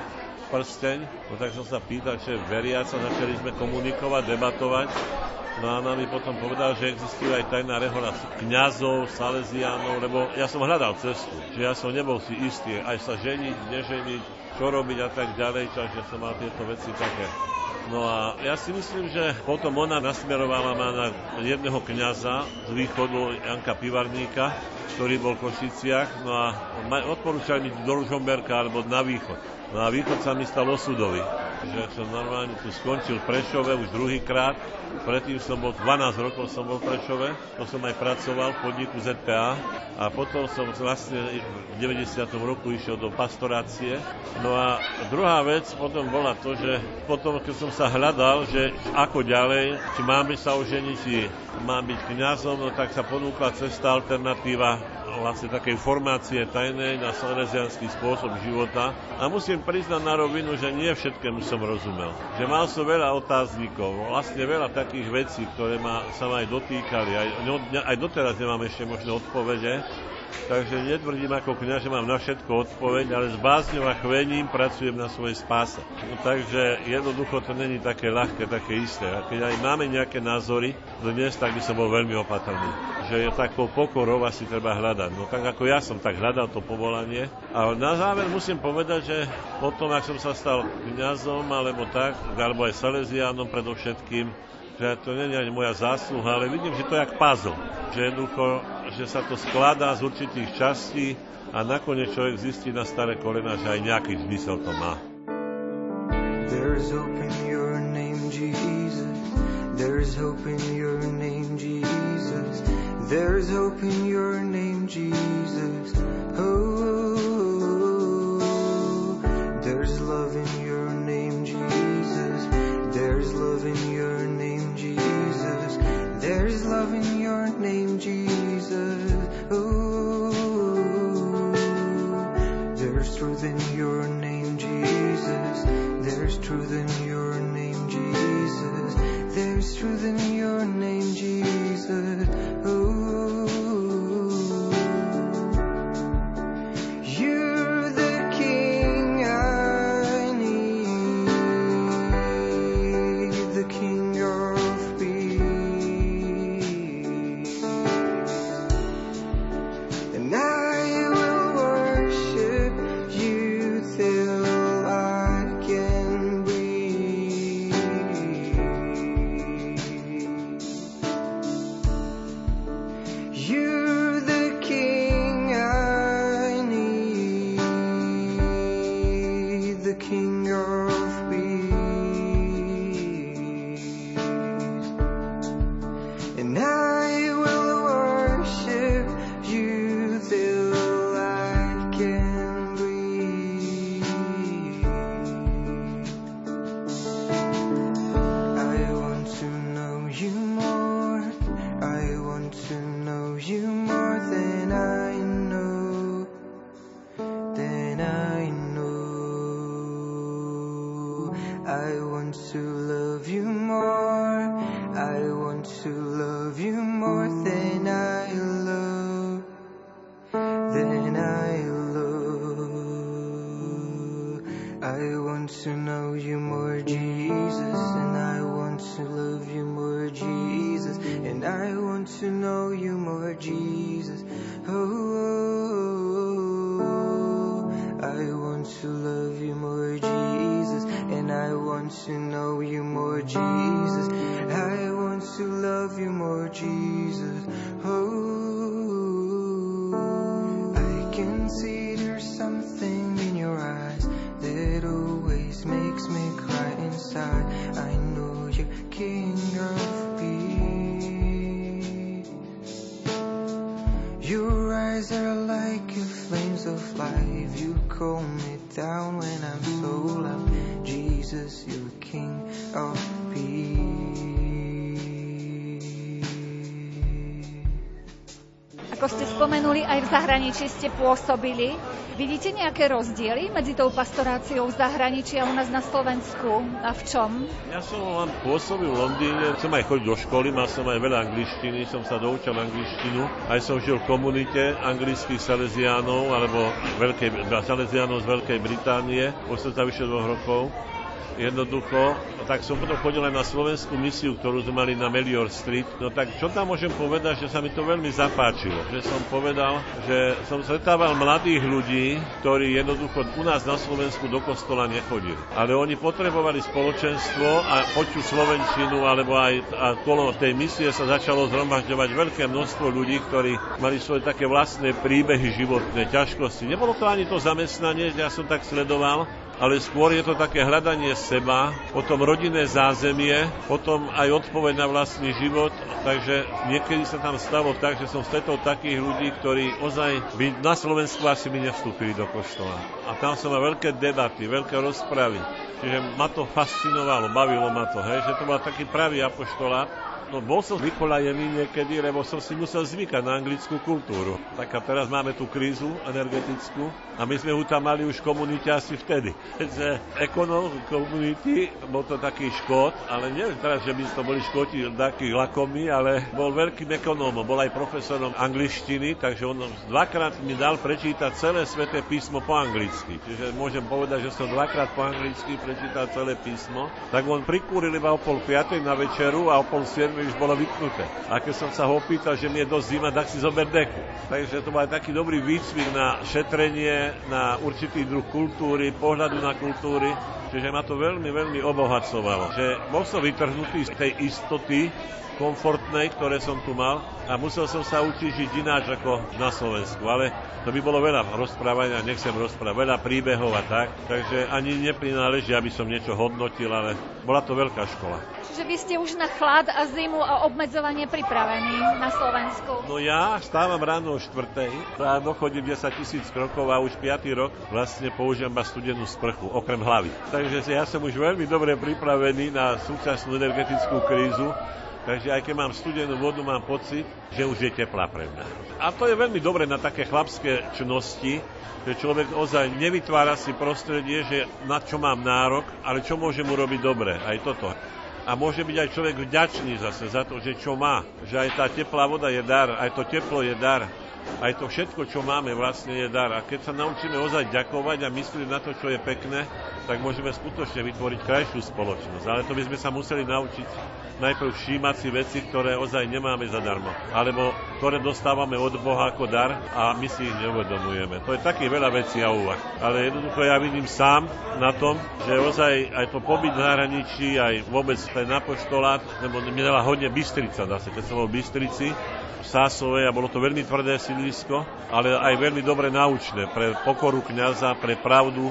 prsteň, no tak som sa pýtal, čo je veriaca, začali sme komunikovať, debatovať, no a ona mi potom povedala, že existuje aj tajná rehoľa kňazov, saleziánov, lebo ja som hľadal cestu, že ja som nebol si istý, aj sa ženiť, neženiť, čo robiť a tak ďalej, takže som mal tieto veci také. No a ja si myslím, že potom ona nasmerovala ma na jedného kňaza z východu, Janka Pivarníka, ktorý bol v Košiciach, no a odporúčal mi do Ružomberka alebo na východ. No a východ sa mi stal osudový, že som normálne tu skončil v Prešove už druhýkrát, predtým som bol dvanásť rokov som bol v Prešove, to som aj pracoval v podniku zet pé á a potom som vlastne v deväťdesiatom roku išiel do pastorácie. No a druhá vec potom bola to, že potom keď som sa hľadal, že ako ďalej, či máme sa oženiť, či mám byť kňazom, no tak sa ponúkla cesta alternatíva vlastne takej formácie tajnej na salesianský spôsob života. A musím priznať na rovinu, že nie všetkému som rozumel. Že mal som veľa otáznikov, vlastne veľa takých vecí, ktoré ma sa ma aj dotýkali. Aj, aj doteraz nemám ešte možno odpovede. Takže netvrdím ako kňaz, že mám na všetko odpoveď, ale s bázňou a chvením pracujem na svojej spáse. No, takže jednoducho to není také ľahké, také isté. A keď aj máme nejaké názory dnes, tak by som bol veľmi opatrný. Že takou pokorou asi treba hľadať. No tak ako ja som tak hľadal to povolanie. A na záver musím povedať, že potom, ak som sa stal kňazom alebo tak, alebo aj saleziánom predovšetkým, že to nie je ani moja zásluha, ale vidím, že to je jak puzzle. Že jednoducho, že sa to skladá z určitých častí a nakoniec človek zistí na staré kolena, že aj nejaký zmysel to má. There is hope in your name, Jesus. There is hope in your name, Jesus. There is hope in your name, Jesus. Oh, oh, oh. There is love in your name, Jesus. There is love in your name. There is love in your name, Jesus. Ooh, there is truth in your name, Jesus. There is truth in your name, Jesus. There is truth in your name, Jesus. Ooh, you're the King I need, the King of. See there's something in your eyes that oh fire like your flames of life. You calm me down when I'm so low. Jesus, you're King of peace. Ako ste spomenuli, aj v zahraničí ste pôsobili. Vidíte nejaké rozdiely medzi tou pastoráciou v zahraničí a u nás na Slovensku? A v čom? Ja som len pôsobil v Londýne, som aj chodil do školy, mal som aj veľa angličtiny, som sa doučal angličtinu, aj som žil v komunite anglických saleziánov, alebo veľkej, saleziánov z Veľkej Británie, už som sa vyše dvoch rokov. Jednoducho, tak som potom chodil aj na slovenskú misiu, ktorú sme mali na Melior Street. No tak čo tam môžem povedať, že sa mi to veľmi zapáčilo. Že som povedal, že som stretával mladých ľudí, ktorí jednoducho u nás na Slovensku do kostola nechodili. Ale oni potrebovali spoločenstvo a počuť slovenčinu, alebo aj a kolo tej misie sa začalo zhromažďovať veľké množstvo ľudí, ktorí mali svoje také vlastné príbehy životné, ťažkosti. Nebolo to ani to zamestnanie, ja som tak sledoval, ale skôr je to také hľadanie seba, potom rodinné zázemie, potom aj odpoveď na vlastný život. Takže niekedy sa tam stalo tak, že som stretol takých ľudí, ktorí ozaj by na Slovensku asi by nevstúpili do kostola. A tam som mal veľké debaty, veľké rozpravy. Čiže ma to fascinovalo, bavilo ma to, hej, že to bol taký pravý apoštolát. No bol som vykolajený niekedy, lebo som si musel zvykať na anglickú kultúru. Tak a teraz máme tú krízu energetickú a my sme ju tam mali už komunite asi vtedy. Takže ekonom komunity bol to taký Škót, ale neviem teraz, že by to boli Škóti takí lakomí, ale bol veľkým ekonómom, bol aj profesorom angličtiny, takže on dvakrát mi dal prečítať celé Sväté písmo po anglicky. Čiže môžem povedať, že som dvakrát po anglicky prečítal celé písmo. Tak on prikúril iba o pol piatej na večeru a o pol siedmej už bolo vypnuté. A keď som sa ho opýtal, že mi je dosť zima, tak si zober deku. Takže to bol taký dobrý výcvik na šetrenie, na určitý druh kultúry, pohľadu na kultúry. Čiže ma to veľmi, veľmi obohacovalo. Že bol som vytrhnutý z tej istoty komfortnej, ktoré som tu mal a musel som sa učiť žiť ináč ako na Slovensku. Ale to by bolo veľa rozprávania, nechcem rozprávať, veľa príbehov a tak. Takže ani neprináleží, aby som niečo hodnotil, ale bola to veľká škola. Čiže vy ste už na chlad a zimu a obmedzovanie pripravení na Slovensku? No ja stávam ráno o štvrtej, ráno chodím desaťtisíc krokov a už piaty rok vlastne používam ma studenú sprchu, okrem hlavy. Takže ja som už veľmi dobre pripravený na súčasnú energetickú krízu. Takže aj keď mám studenú vodu, mám pocit, že už je teplá pre mňa. A to je veľmi dobre na také chlapské čnosti, že človek ozaj nevytvára si prostredie, že na čo mám nárok, ale čo môžem urobiť dobre, aj toto. A môže byť aj človek vďačný zase za to, že čo má, že aj tá teplá voda je dar, aj to teplo je dar. Aj to všetko, čo máme, vlastne je dar. A keď sa naučíme ozaj ďakovať a myslieť na to, čo je pekné, tak môžeme skutočne vytvoriť krajšiu spoločnosť. Ale to by sme sa museli naučiť najprv všímať si veci, ktoré ozaj nemáme zadarmo. Alebo ktoré dostávame od Boha ako dar a my si ich neuvedomujeme. To je také veľa vecí a úvah. Ale jednoducho ja vidím sám na tom, že ozaj aj to pobyt v zahraničí, aj vôbec ten apoštolát, lebo mi dala hodne Bystrica zase, keď som bol v Bystrici, v Sásovej a bolo to veľmi tvrdé sídlisko, ale aj veľmi dobre naučné pre pokoru kňaza, pre pravdu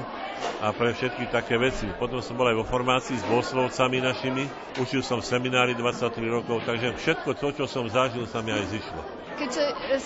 a pre všetky také veci. Potom som bol aj vo formácii s bohoslovcami našimi, učil som v seminári dvadsaťtri rokov, takže všetko to, čo som zažil, sa mi aj zišlo. Keď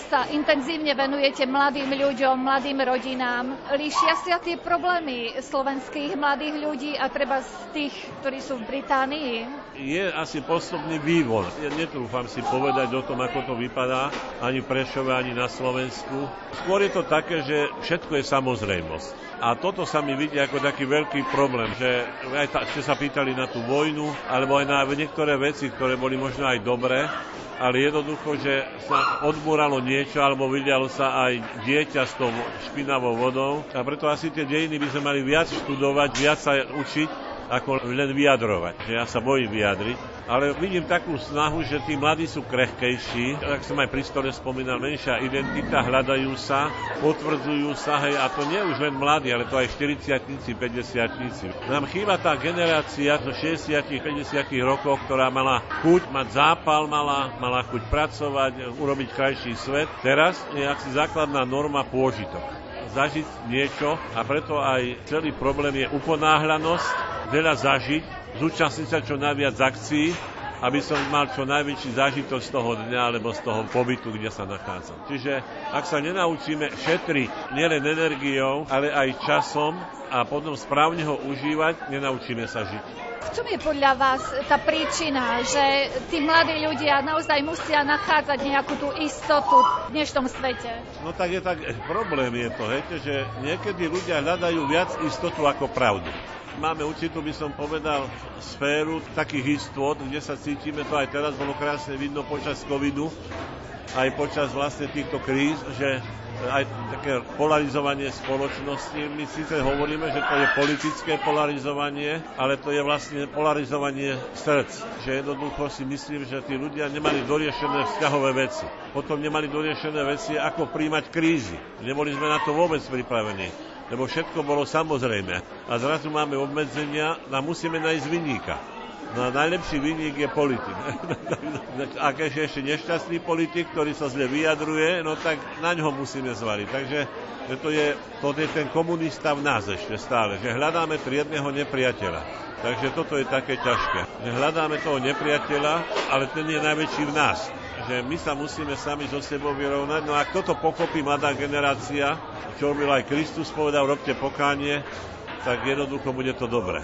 sa intenzívne venujete mladým ľuďom, mladým rodinám, líšia sa tie problémy slovenských mladých ľudí a treba z tých, ktorí sú v Británii? Je asi postupný vývoj. Ja netrúfam si povedať o tom, ako to vypadá ani v Prešove, ani na Slovensku. Skôr je to také, že všetko je samozrejmosť. A toto sa mi vidí ako taký veľký problém, že aj ta, ste sa pýtali na tú vojnu, alebo aj na niektoré veci, ktoré boli možno aj dobré, ale jednoducho, že sa odmúralo niečo, alebo vylialo sa aj dieťa s tou špinavou vodou. A preto asi tie dejiny by sme mali viac študovať, viac sa učiť, ako len vyjadrovať, že ja sa bojím vyjadriť. Ale vidím takú snahu, že tí mladí sú krehkejší, tak som aj pri stole spomínal, menšia identita, hľadajú sa, potvrdzujú sa, hej, a to nie už len mladí, ale to aj štyridsiatnici, päťdesiatnici. Nám chýba tá generácia do šesťdesiat päťdesiat rokov, ktorá mala chuť mať zápal, mala, mala chuť pracovať, urobiť krajší svet. Teraz je asi základná norma pôžitok. Zažiť niečo a preto aj celý problém je uponáhľanosť, veľa zažiť, zúčastniť sa čo najviac akcií a aby som mal čo najväčší zážitok z toho dňa alebo z toho pobytu, kde sa nachádzam. Čiže ak sa nenaučíme šetriť nielen energiou, ale aj časom a potom správne ho užívať, nenaučíme sa žiť. V čom je podľa vás tá príčina, že tí mladí ľudia naozaj musia nachádzať nejakú tú istotu v dnešnom svete? No tak je tak, problém je to, hejte, že niekedy ľudia hľadajú viac istotu ako pravdu. Máme určitú, by som povedal, sféru takých istôt, kde sa cítime, to aj teraz bolo krásne vidno počas covidu, aj počas vlastne týchto kríz, že aj také polarizovanie spoločnosti. My síce hovoríme, že to je politické polarizovanie, ale to je vlastne polarizovanie srdc. Že jednoducho si myslím, že tí ľudia nemali doriešené vzťahové veci. Potom nemali doriešené veci, ako príjmať krízy. Neboli sme na to vôbec pripravení, lebo všetko bolo samozrejme. A zrazu máme obmedzenia a musíme nájsť vinníka. No najlepší vinník je politik. A keď je ešte nešťastný politik, ktorý sa zle vyjadruje, no tak na ňo musíme zvaliť. Takže že to, je, to je ten komunista v nás ešte stále, že hľadáme triedneho nepriateľa. Takže toto je také ťažké. Že hľadáme toho nepriateľa, ale ten je najväčší v nás. Že my sa musíme sami so sebou vyrovnať. No a kto to pochopí, mladá generácia, čo robil aj Kristus, povedal, robte pokánie, tak jednoducho bude to dobré.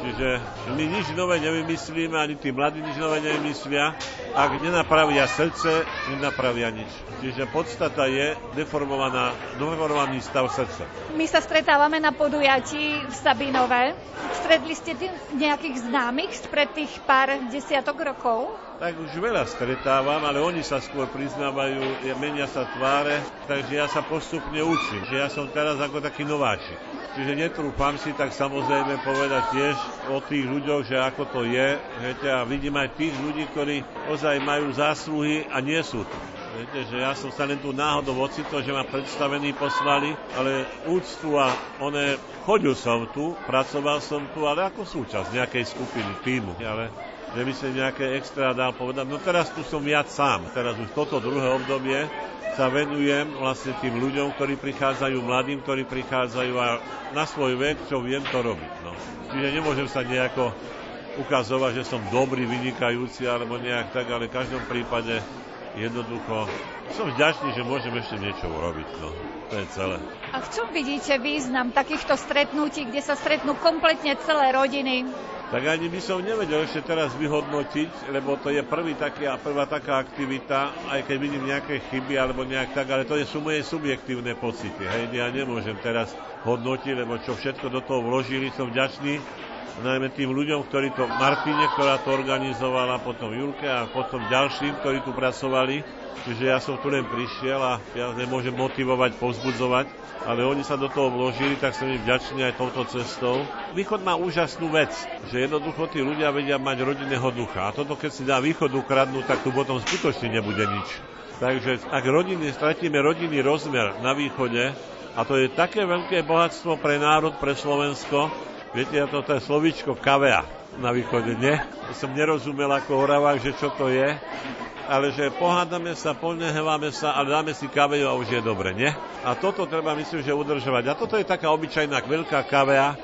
Čiže my nič nové nevymyslíme, ani tí mladí nič nové nevymyslia, ak nenapravia srdce, nenapravia nič. Čiže podstata je deformovaná, deformovaný stav srdca. My sa stretávame na podujatí v Sabinove. Stretli ste nejakých známych spred tých pár desiatok rokov? Tak už veľa stretávam, ale oni sa skôr priznávajú, menia sa tváre, takže ja sa postupne učím, že ja som teraz ako taký nováčik. Čiže netrúfam si tak samozrejme povedať tiež o tých ľuďoch, že ako to je. Viete, a vidím aj tých ľudí, ktorí ozaj majú zásluhy a nie sú tu. Viete, že ja som sa len tu náhodou ocitol, že ma predstavení poslali, ale úctu a one, chodil som tu, pracoval som tu, ale ako súčasť nejakej skupiny, tímu, ale že by sa nejaké extra dal povedať. No teraz tu som ja sám, teraz už toto druhé obdobie sa venujem vlastne tým ľuďom, ktorí prichádzajú, mladým, ktorí prichádzajú a na svoj vek, čo viem, to robiť. No. Čiže nemôžem sa nejako ukazovať, že som dobrý, vynikajúci alebo nejak tak, ale v každom prípade jednoducho som vďačný, že môžem ešte niečo urobiť. No. To je celé. A v čom vidíte význam takýchto stretnutí, kde sa stretnú kompletne celé rodiny? Tak ani by som nevedel ešte teraz vyhodnotiť, lebo to je prvý taký, prvá taká aktivita, aj keď vidím nejaké chyby alebo nejak tak, ale to je, sú moje subjektívne pocity. Hej, ja nemôžem teraz hodnotiť, lebo čo všetko do toho vložili, som vďačný najmä tým ľuďom, ktorí to, Martine, ktorá to organizovala, potom Julke a potom ďalším, ktorí tu pracovali. Čiže ja som tu len prišiel a ja nemôžem motivovať, povzbudzovať, ale oni sa do toho vložili, tak som im vďačný aj touto cestou. Východ má úžasnú vec, že jednoducho tí ľudia vedia mať rodinného ducha a toto keď si dá východ ukradnúť, tak tu potom skutočne nebude nič. Takže ak rodiny, stratíme rodinný rozmer na východe, a to je také veľké bohatstvo pre národ, pre Slovensko. Viete, ja to, to je slovíčko kavea na východe, nie? Som nerozumel ako Oravák, že čo to je, ale že pohádame sa, poneheváme sa, ale dáme si kaveu a už je dobre, nie? A toto treba, myslím, že udržovať. A toto je taká obyčajná veľká kavea,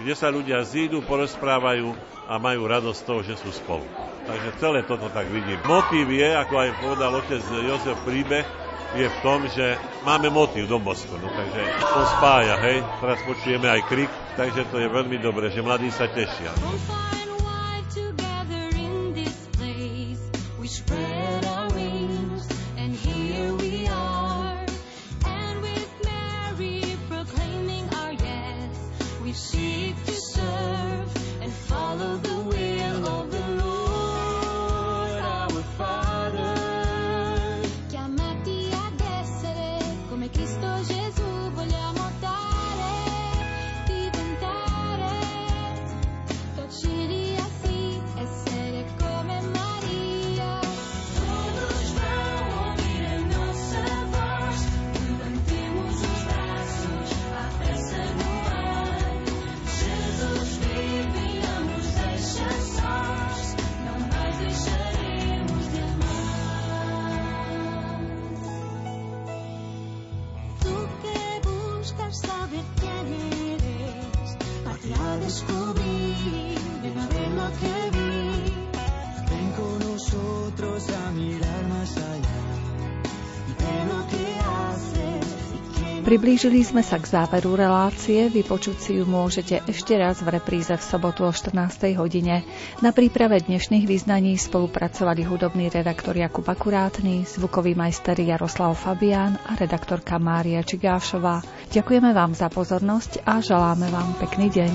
kde sa ľudia zídu, porozprávajú a majú radosť z toho, že sú spolu. Takže celé toto tak vidím. Motív je, ako aj povedal otec Jozef Príbeh, je v tom, že máme motív do Moskvy, no, takže to spája, hej. Teraz počujeme aj krik, takže to je veľmi dobré, že mladí sa tešia. Descubrí de nuevo lo que vi. Vengo nosotros a mirar más allá de lo que haces. Priblížili sme sa k záveru relácie, vypočuť si ju môžete ešte raz v repríze v sobotu o štrnástej hodine. Na príprave dnešných vyznaní spolupracovali hudobný redaktor Jakub Akurátny, zvukový majster Jaroslav Fabián a redaktorka Mária Čigal Kášová. Ďakujeme vám za pozornosť a želáme vám pekný deň.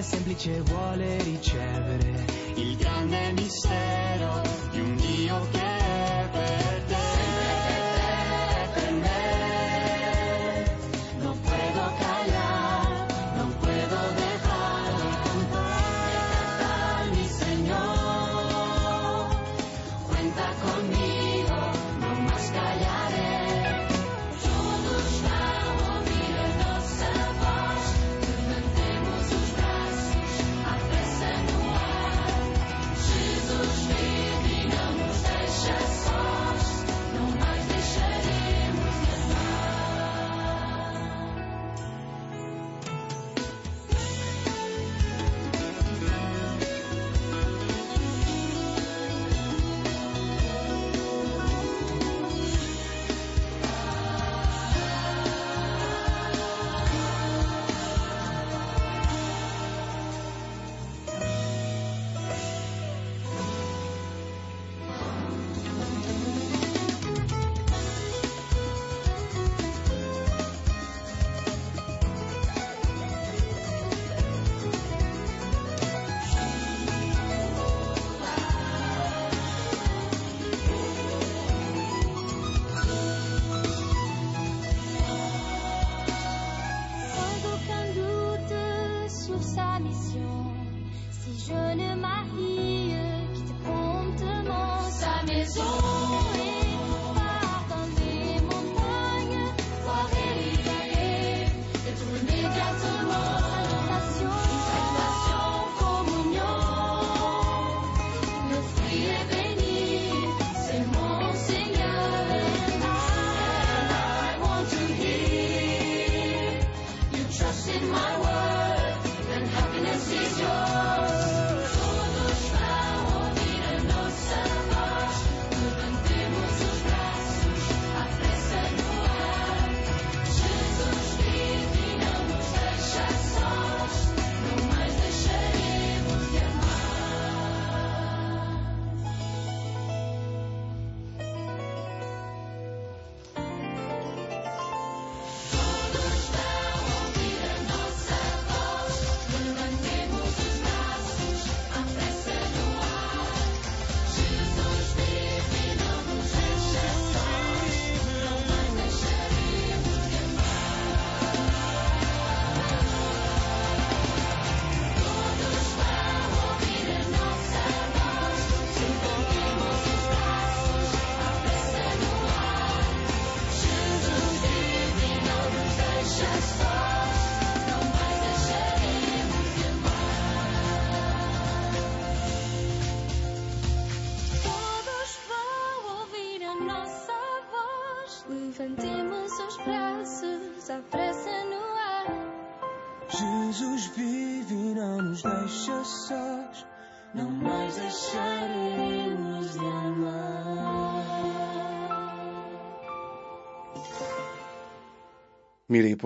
Semplice vuole ricevere il grande mistero di un Dio che è per te, sempre per te, per me. No puedo callar, no puedo dejar de cantar, mi Señor, cuenta conmigo, no más callaré. Todos vamos a nuestra paz. Milí